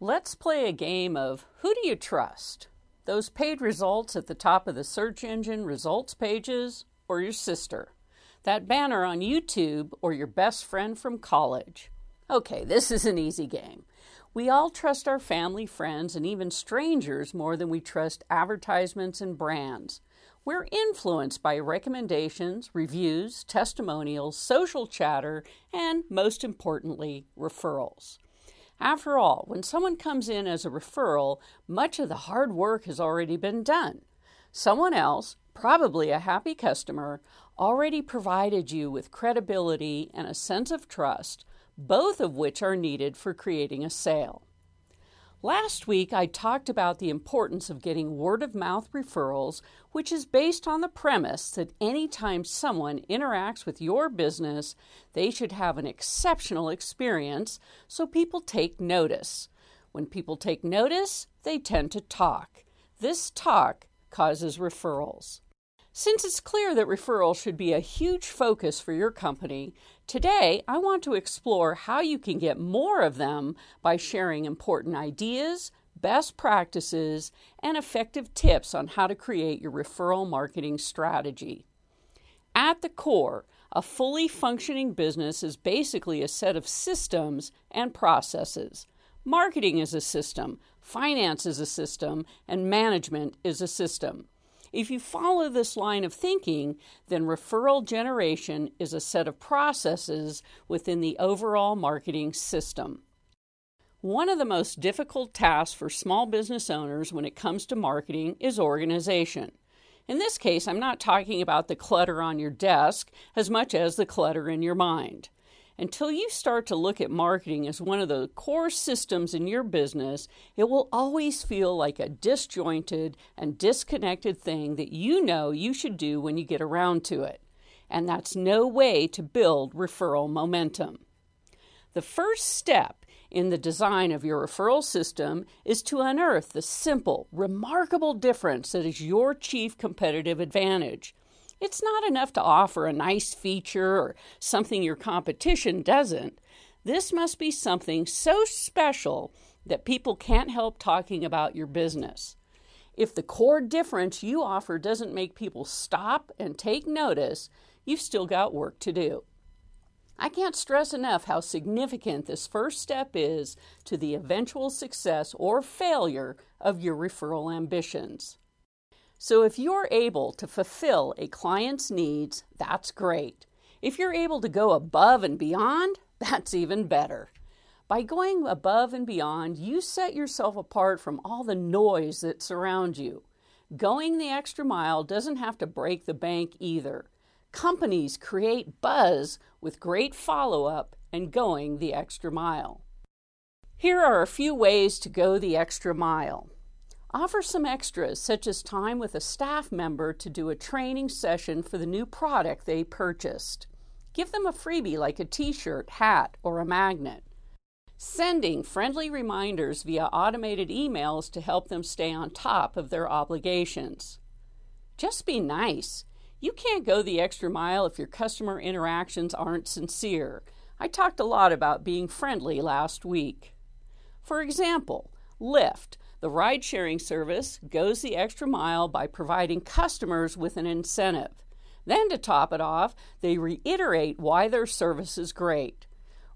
Let's play a game of who do you trust? Those paid results at the top of the search engine results pages, or your sister? That banner on YouTube, or your best friend from college? Okay, this is an easy game. We all trust our family, friends, and even strangers more than we trust advertisements and brands. We're influenced by recommendations, reviews, testimonials, social chatter, and most importantly, referrals. After all, when someone comes in as a referral, much of the hard work has already been done. Someone else, probably a happy customer, already provided you with credibility and a sense of trust, both of which are needed for creating a sale. Last week, I talked about the importance of getting word-of-mouth referrals, which is based on the premise that anytime someone interacts with your business, they should have an exceptional experience, so people take notice. When people take notice, they tend to talk. This talk causes referrals. Since it's clear that referrals should be a huge focus for your company, today I want to explore how you can get more of them by sharing important ideas, best practices, and effective tips on how to create your referral marketing strategy. At the core, a fully functioning business is basically a set of systems and processes. Marketing is a system, finance is a system, and management is a system. If you follow this line of thinking, then referral generation is a set of processes within the overall marketing system. One of the most difficult tasks for small business owners when it comes to marketing is organization. In this case, I'm not talking about the clutter on your desk as much as the clutter in your mind. Until you start to look at marketing as one of the core systems in your business, it will always feel like a disjointed and disconnected thing that you know you should do when you get around to it. And that's no way to build referral momentum. The first step in the design of your referral system is to unearth the simple, remarkable difference that is your chief competitive advantage. It's not enough to offer a nice feature or something your competition doesn't. This must be something so special that people can't help talking about your business. If the core difference you offer doesn't make people stop and take notice, you've still got work to do. I can't stress enough how significant this first step is to the eventual success or failure of your referral ambitions. So if you're able to fulfill a client's needs, that's great. If you're able to go above and beyond, that's even better. By going above and beyond, you set yourself apart from all the noise that surrounds you. Going the extra mile doesn't have to break the bank either. Companies create buzz with great follow-up and going the extra mile. Here are a few ways to go the extra mile. Offer some extras, such as time with a staff member to do a training session for the new product they purchased. Give them a freebie like a t-shirt, hat, or a magnet. Sending friendly reminders via automated emails to help them stay on top of their obligations. Just be nice. You can't go the extra mile if your customer interactions aren't sincere. I talked a lot about being friendly last week. For example, Lyft, the ride-sharing service, goes the extra mile by providing customers with an incentive. Then to top it off, they reiterate why their service is great.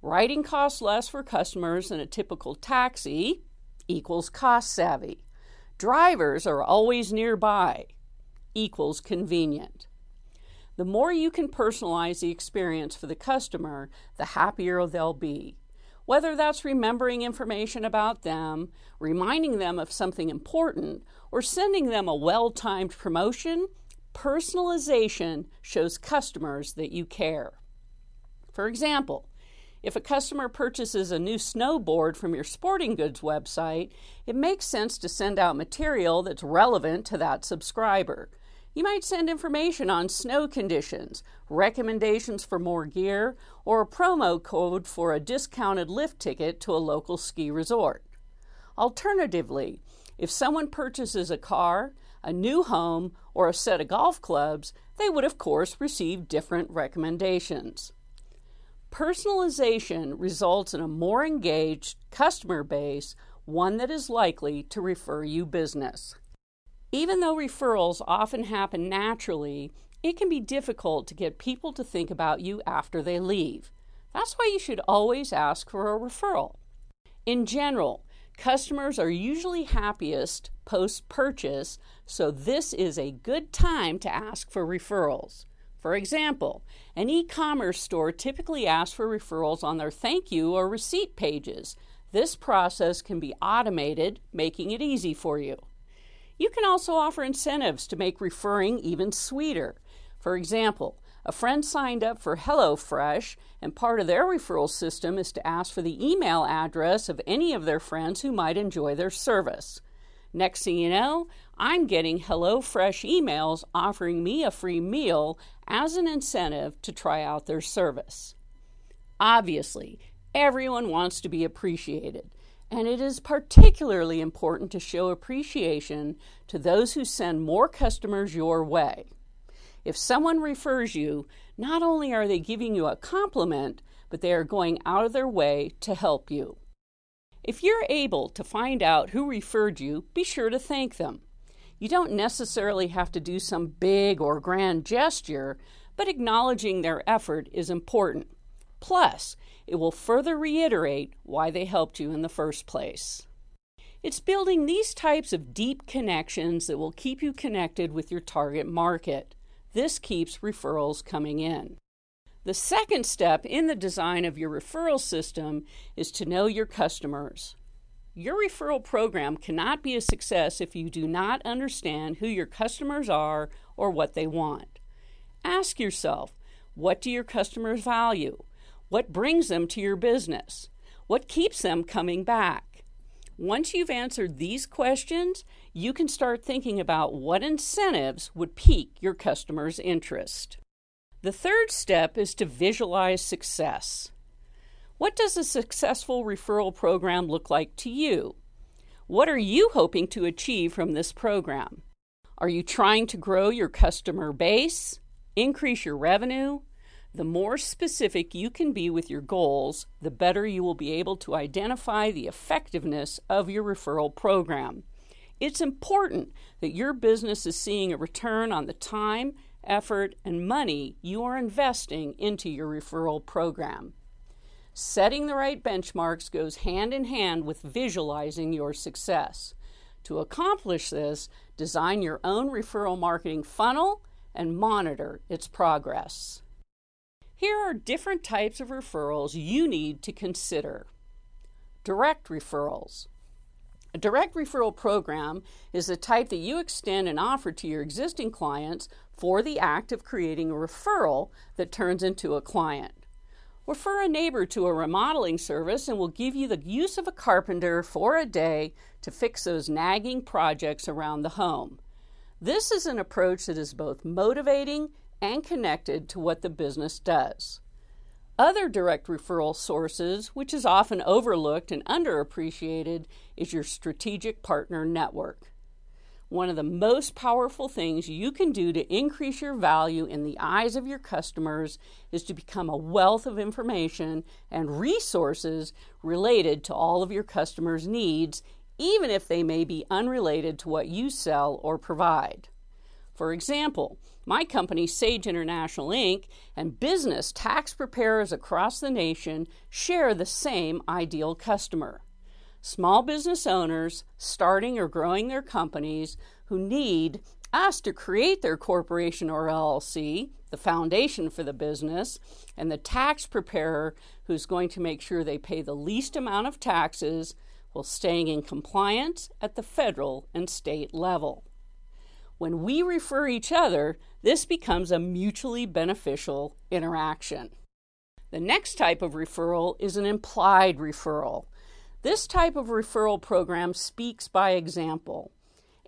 Riding costs less for customers than a typical taxi equals cost-savvy. Drivers are always nearby equals convenient. The more you can personalize the experience for the customer, the happier they'll be. Whether that's remembering information about them, reminding them of something important, or sending them a well-timed promotion, personalization shows customers that you care. For example, If a customer purchases a new snowboard from your sporting goods website, it makes sense to send out material that's relevant to that subscriber. You might send information on snow conditions, recommendations for more gear, or a promo code for a discounted Lyft ticket to a local ski resort. Alternatively, if someone purchases a car, a new home, or a set of golf clubs, they would of course receive different recommendations. Personalization results in a more engaged customer base, one that is likely to refer you business. Even though referrals often happen naturally, it can be difficult to get people to think about you after they leave. That's why you should always ask for a referral. In general, customers are usually happiest post-purchase, so this is a good time to ask for referrals. For example, an e-commerce store typically asks for referrals on their thank you or receipt pages. This process can be automated, making it easy for you. You can also offer incentives to make referring even sweeter. For example, a friend signed up for HelloFresh, and part of their referral system is to ask for the email address of any of their friends who might enjoy their service. Next thing you know, I'm getting HelloFresh emails offering me a free meal as an incentive to try out their service. Obviously, everyone wants to be appreciated, and it is particularly important to show appreciation to those who send more customers your way. If someone refers you, not only are they giving you a compliment, but they are going out of their way to help you. If you're able to find out who referred you, be sure to thank them. You don't necessarily have to do some big or grand gesture, but acknowledging their effort is important. Plus, it will further reiterate why they helped you in the first place. It's building these types of deep connections that will keep you connected with your target market. This keeps referrals coming in. The second step in the design of your referral system is to know your customers. Your referral program cannot be a success if you do not understand who your customers are or what they want. Ask yourself, what do your customers value? What brings them to your business? What keeps them coming back? Once you've answered these questions, you can start thinking about what incentives would pique your customers' interest. The third step is to visualize success. What does a successful referral program look like to you? What are you hoping to achieve from this program? Are you trying to grow your customer base? Increase your revenue? The more specific you can be with your goals, the better you will be able to identify the effectiveness of your referral program. It's important that your business is seeing a return on the time, effort, and money you are investing into your referral program. Setting the right benchmarks goes hand in hand with visualizing your success. To accomplish this, design your own referral marketing funnel and monitor its progress. Here are different types of referrals you need to consider. Direct referrals. A direct referral program is the type that you extend and offer to your existing clients for the act of creating a referral that turns into a client. Refer a neighbor to a remodeling service and will give you the use of a carpenter for a day to fix those nagging projects around the home. This is an approach that is both motivating and connected to what the business does. Other direct referral sources, which is often overlooked and underappreciated, is your strategic partner network. One of the most powerful things you can do to increase your value in the eyes of your customers is to become a wealth of information and resources related to all of your customers' needs, even if they may be unrelated to what you sell or provide. For example, my company, Sage International Inc., and business tax preparers across the nation share the same ideal customer. Small business owners starting or growing their companies who need us to create their corporation or LLC, the foundation for the business, and the tax preparer who's going to make sure they pay the least amount of taxes while staying in compliance at the federal and state level. When we refer each other, this becomes a mutually beneficial interaction. The next type of referral is an implied referral. This type of referral program speaks by example.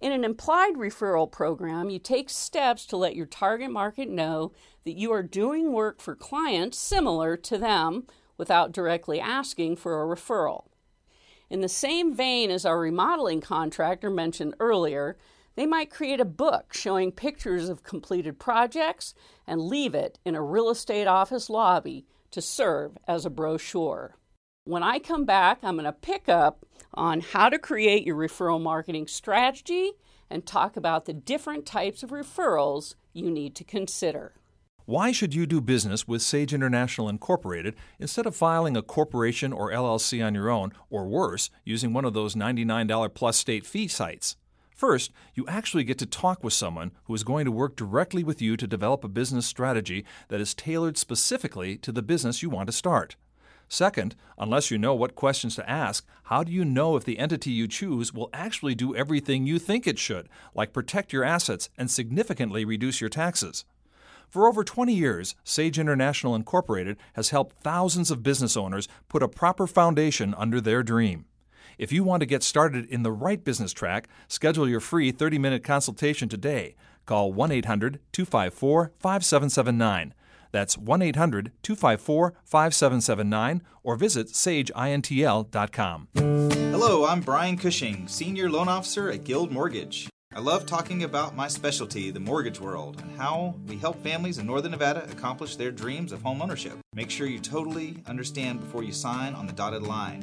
In an implied referral program, you take steps to let your target market know that you are doing work for clients similar to them without directly asking for a referral. In the same vein as our remodeling contractor mentioned earlier, they might create a book showing pictures of completed projects and leave it in a real estate office lobby to serve as a brochure. When I come back, I'm going to pick up on how to create your referral marketing strategy and talk about the different types of referrals you need to consider. Why should you do business with Sage International Incorporated instead of filing a corporation or LLC on your own, or worse, using one of those $99 plus state fee sites? First, you actually get to talk with someone who is going to work directly with you to develop a business strategy that is tailored specifically to the business you want to start. Second, unless you know what questions to ask, how do you know if the entity you choose will actually do everything you think it should, like protect your assets and significantly reduce your taxes? For over 20 years, Sage International Incorporated has helped thousands of business owners put a proper foundation under their dream. If you want to get started in the right business track, schedule your free 30-minute consultation today. Call 1-800-254-5779. That's 1-800-254-5779 or visit sageintl.com. Hello, I'm Brian Cushing, Senior Loan Officer at Guild Mortgage. I love talking about my specialty, the mortgage world, and how we help families in Northern Nevada accomplish their dreams of homeownership. Make sure you totally understand before you sign on the dotted line.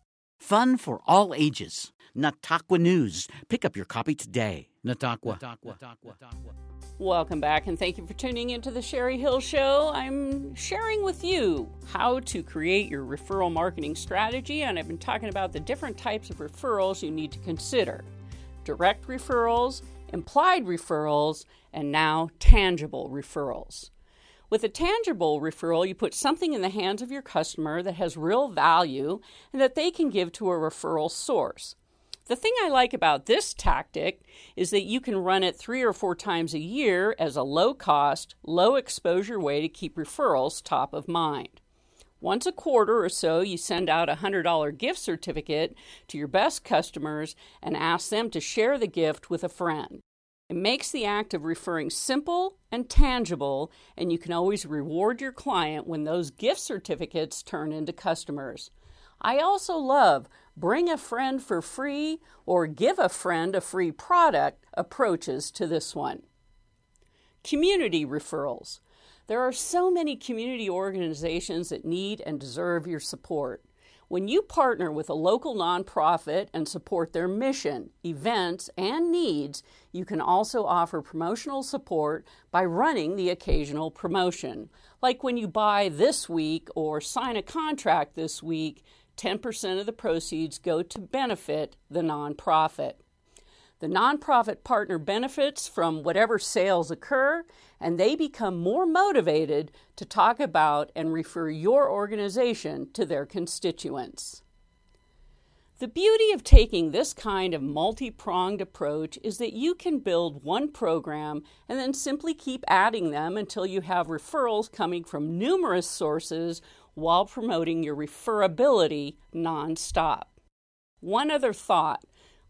Fun for all ages. Natakwa News. Pick up your copy today. Natakwa. Welcome back, and thank you for tuning into the Sherry Hill Show. I'm sharing with you how to create your referral marketing strategy, and I've been talking about the different types of referrals you need to consider. Direct referrals, implied referrals, and now tangible referrals. With a tangible referral, you put something in the hands of your customer that has real value and that they can give to a referral source. The thing I like about this tactic is that you can run it 3 or 4 times a year as a low-cost, low-exposure way to keep referrals top of mind. Once a quarter or so, you send out a $100 gift certificate to your best customers and ask them to share the gift with a friend. It makes the act of referring simple and tangible, and you can always reward your client when those gift certificates turn into customers. I also love bring a friend for free or give a friend a free product approaches to this one. Community referrals. There are so many community organizations that need and deserve your support. When you partner with a local nonprofit and support their mission, events, and needs, you can also offer promotional support by running the occasional promotion. Like when you buy this week or sign a contract this week, 10% of the proceeds go to benefit the nonprofit. The nonprofit partner benefits from whatever sales occur, and they become more motivated to talk about and refer your organization to their constituents. The beauty of taking this kind of multi-pronged approach is that you can build one program and then simply keep adding them until you have referrals coming from numerous sources while promoting your referability nonstop. One other thought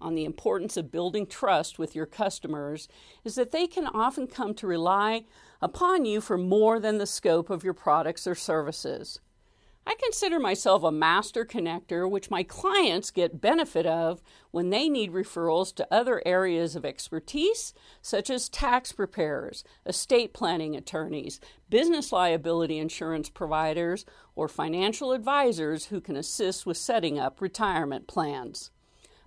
on the importance of building trust with your customers is that they can often come to rely upon you for more than the scope of your products or services. I consider myself a master connector, which my clients get benefit of when they need referrals to other areas of expertise, such as tax preparers, estate planning attorneys, business liability insurance providers, or financial advisors who can assist with setting up retirement plans.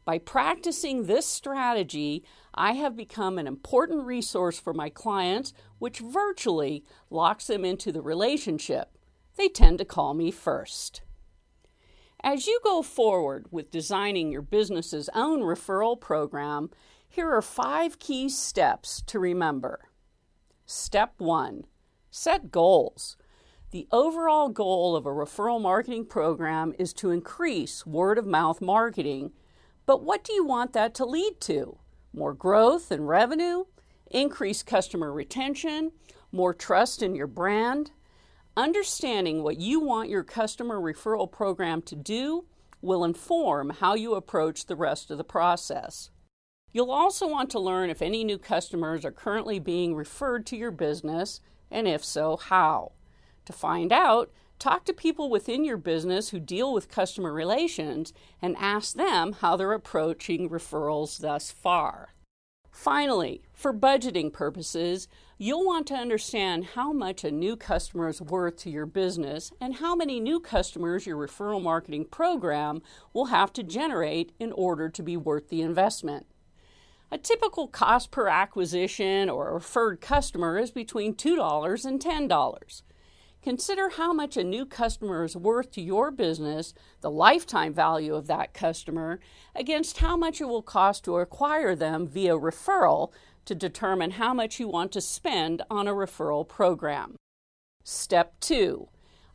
By practicing this strategy, I have become an important resource for my clients, which virtually locks them into the relationship they tend to call me first. As you go forward with designing your business's own referral program, here are 5 key steps to remember. Step 1, set goals. The overall goal of a referral marketing program is to increase word-of-mouth marketing, but what do you want that to lead to? More growth and revenue, increased customer retention, more trust in your brand. Understanding what you want your customer referral program to do will inform how you approach the rest of the process. You'll also want to learn if any new customers are currently being referred to your business, and if so, how. To find out, talk to people within your business who deal with customer relations and ask them how they're approaching referrals thus far. Finally, for budgeting purposes, you'll want to understand how much a new customer is worth to your business and how many new customers your referral marketing program will have to generate in order to be worth the investment. A typical cost per acquisition or a referred customer is between $2 and $10. Consider how much a new customer is worth to your business, the lifetime value of that customer, against how much it will cost to acquire them via referral to determine how much you want to spend on a referral program. Step 2,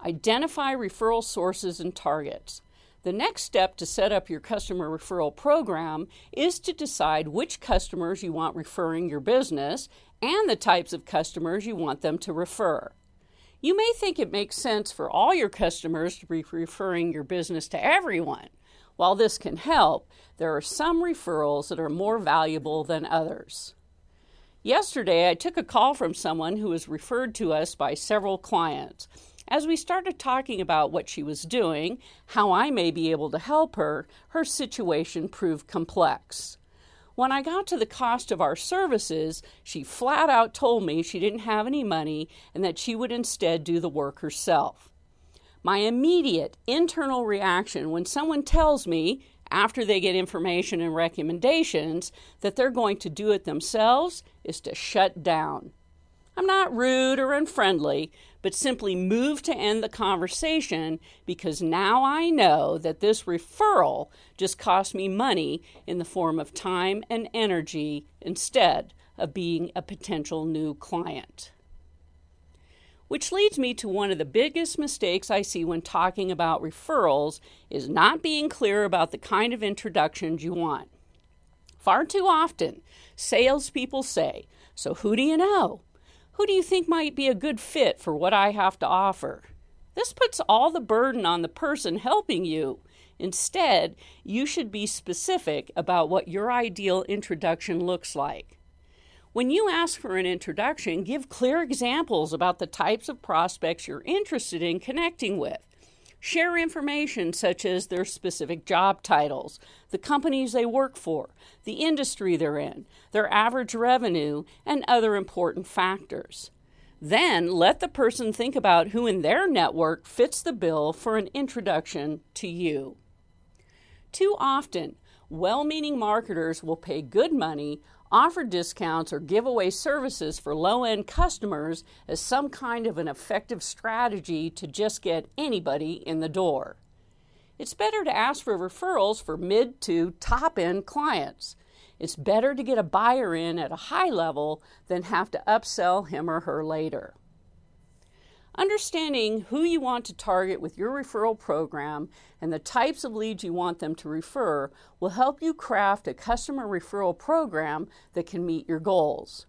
identify referral sources and targets. The next step to set up your customer referral program is to decide which customers you want referring your business and the types of customers you want them to refer. You may think it makes sense for all your customers to be referring your business to everyone. While this can help, there are some referrals that are more valuable than others. Yesterday, I took a call from someone who was referred to us by several clients. As we started talking about what she was doing, how I may be able to help her, her situation proved complex. When I got to the cost of our services, she flat out told me she didn't have any money and that she would instead do the work herself. My immediate internal reaction when someone tells me, after they get information and recommendations, that they're going to do it themselves is to shut down. I'm not rude or unfriendly, but simply move to end the conversation because now I know that this referral just cost me money in the form of time and energy instead of being a potential new client. Which leads me to one of the biggest mistakes I see when talking about referrals is not being clear about the kind of introductions you want. Far too often, salespeople say, "So who do you know? Who do you think might be a good fit for what I have to offer?" This puts all the burden on the person helping you. Instead, you should be specific about what your ideal introduction looks like. When you ask for an introduction, give clear examples about the types of prospects you're interested in connecting with. Share information such as their specific job titles, the companies they work for, the industry they're in, their average revenue, and other important factors. Then let the person think about who in their network fits the bill for an introduction to you. Too often, well-meaning marketers will pay good money, offer discounts, or give away services for low-end customers as some kind of an effective strategy to just get anybody in the door. It's better to ask for referrals for mid to top-end clients. It's better to get a buyer in at a high level than have to upsell him or her later. Understanding who you want to target with your referral program and the types of leads you want them to refer will help you craft a customer referral program that can meet your goals.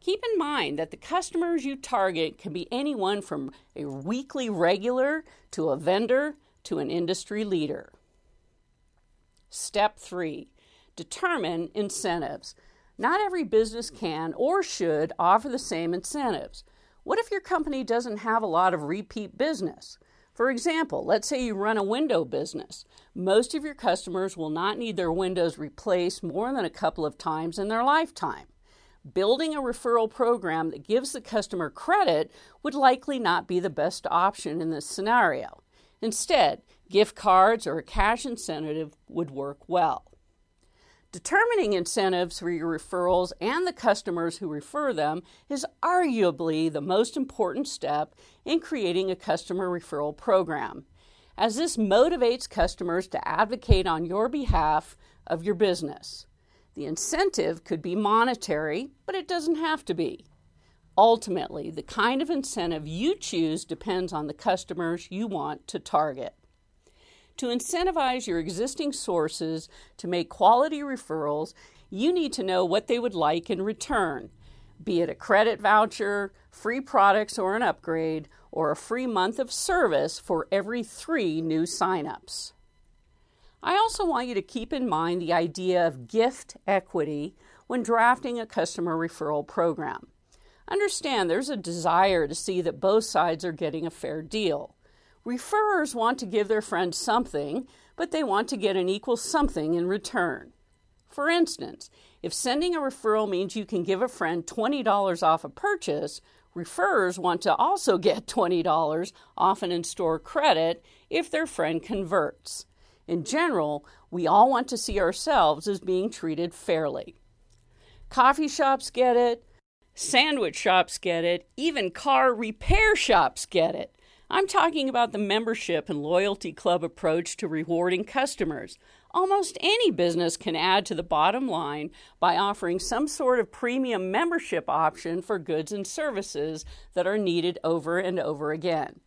Keep in mind that the customers you target can be anyone from a weekly regular to a vendor to an industry leader. Step 3, determine incentives. Not every business can or should offer the same incentives. What if your company doesn't have a lot of repeat business? For example, let's say you run a window business. Most of your customers will not need their windows replaced more than a couple of times in their lifetime. Building a referral program that gives the customer credit would likely not be the best option in this scenario. Instead, gift cards or a cash incentive would work well. Determining incentives for your referrals and the customers who refer them is arguably the most important step in creating a customer referral program, as this motivates customers to advocate on your behalf of your business. The incentive could be monetary, but it doesn't have to be. Ultimately, the kind of incentive you choose depends on the customers you want to target. To incentivize your existing sources to make quality referrals, you need to know what they would like in return, be it a credit voucher, free products or an upgrade, or a free month of service for every 3 new signups. I also want you to keep in mind the idea of gift equity when drafting a customer referral program. Understand there's a desire to see that both sides are getting a fair deal. Referrers want to give their friends something, but they want to get an equal something in return. For instance, if sending a referral means you can give a friend $20 off a purchase, referrers want to also get $20 off an in-store credit if their friend converts. In general, we all want to see ourselves as being treated fairly. Coffee shops get it, sandwich shops get it, even car repair shops get it. I'm talking about the membership and loyalty club approach to rewarding customers. Almost any business can add to the bottom line by offering some sort of premium membership option for goods and services that are needed over and over again.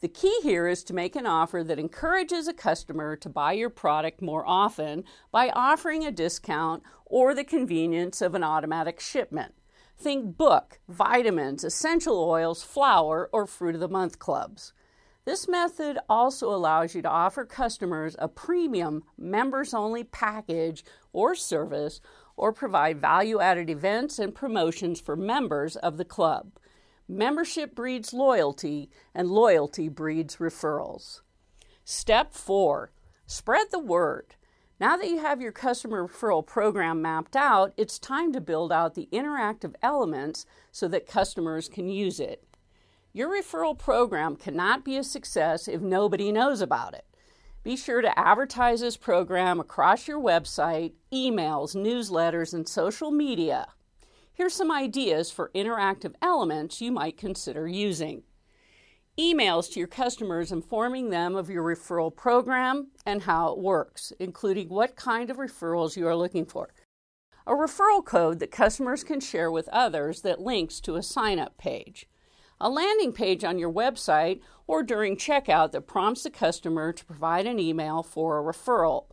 The key here is to make an offer that encourages a customer to buy your product more often by offering a discount or the convenience of an automatic shipment. Think book, vitamins, essential oils, flour, or Fruit of the Month clubs. This method also allows you to offer customers a premium members-only package or service, or provide value-added events and promotions for members of the club. Membership breeds loyalty, and loyalty breeds referrals. Step 4. Spread the word. Now that you have your customer referral program mapped out, it's time to build out the interactive elements so that customers can use it. Your referral program cannot be a success if nobody knows about it. Be sure to advertise this program across your website, emails, newsletters, and social media. Here's some ideas for interactive elements you might consider using. Emails to your customers informing them of your referral program and how it works, including what kind of referrals you are looking for. A referral code that customers can share with others that links to a sign-up page. A landing page on your website or during checkout that prompts the customer to provide an email for a referral.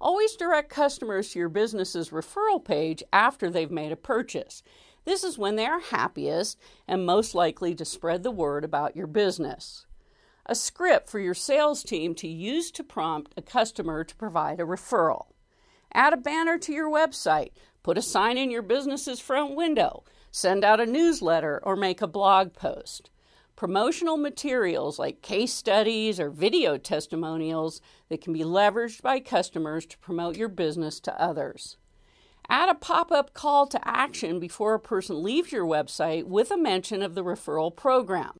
Always direct customers to your business's referral page after they've made a purchase. This is when they are happiest and most likely to spread the word about your business. A script for your sales team to use to prompt a customer to provide a referral. Add a banner to your website, put a sign in your business's front window, send out a newsletter, or make a blog post. Promotional materials like case studies or video testimonials that can be leveraged by customers to promote your business to others. Add a pop-up call to action before a person leaves your website with a mention of the referral program.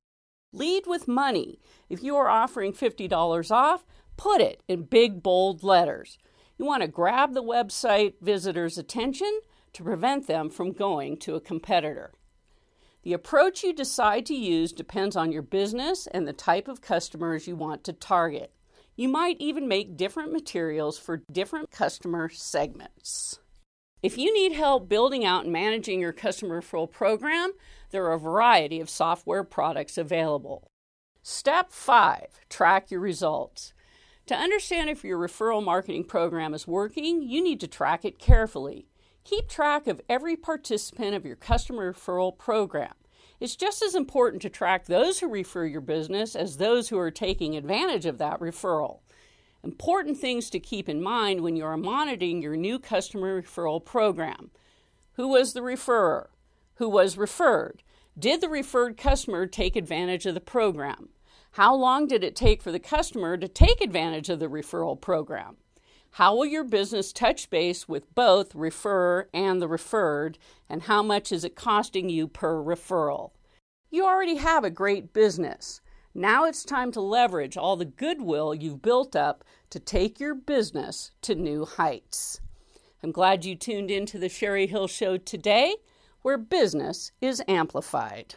Lead with money. If you are offering $50 off, put it in big, bold letters. You want to grab the website visitor's attention to prevent them from going to a competitor. The approach you decide to use depends on your business and the type of customers you want to target. You might even make different materials for different customer segments. If you need help building out and managing your customer referral program, there are a variety of software products available. Step 5, track your results. To understand if your referral marketing program is working, you need to track it carefully. Keep track of every participant of your customer referral program. It's just as important to track those who refer your business as those who are taking advantage of that referral. Important things to keep in mind when you are monitoring your new customer referral program. Who was the referrer? Who was referred? Did the referred customer take advantage of the program? How long did it take for the customer to take advantage of the referral program? How will your business touch base with both referrer and the referred, and how much is it costing you per referral? You already have a great business. Now it's time to leverage all the goodwill you've built up to take your business to new heights. I'm glad you tuned into the Sherry Hill Show today, where business is amplified.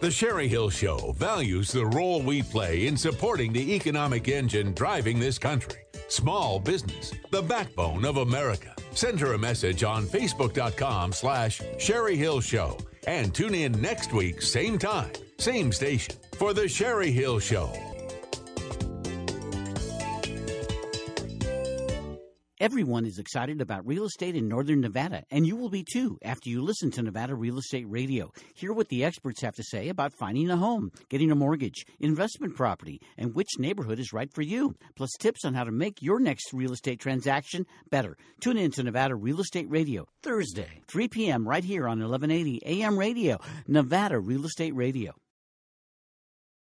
The Sherry Hill Show values the role we play in supporting the economic engine driving this country. Small business, the backbone of America. Send her a message on Facebook.com/Sherry Hill Show and tune in next week, same time, same station, for the Sherry Hill Show. Everyone is excited about real estate in Northern Nevada, and you will be too after you listen to Nevada Real Estate Radio. Hear what the experts have to say about finding a home, getting a mortgage, investment property, and which neighborhood is right for you, plus tips on how to make your next real estate transaction better. Tune in to Nevada Real Estate Radio, Thursday, 3 p.m. right here on 1180 AM Radio, Nevada Real Estate Radio.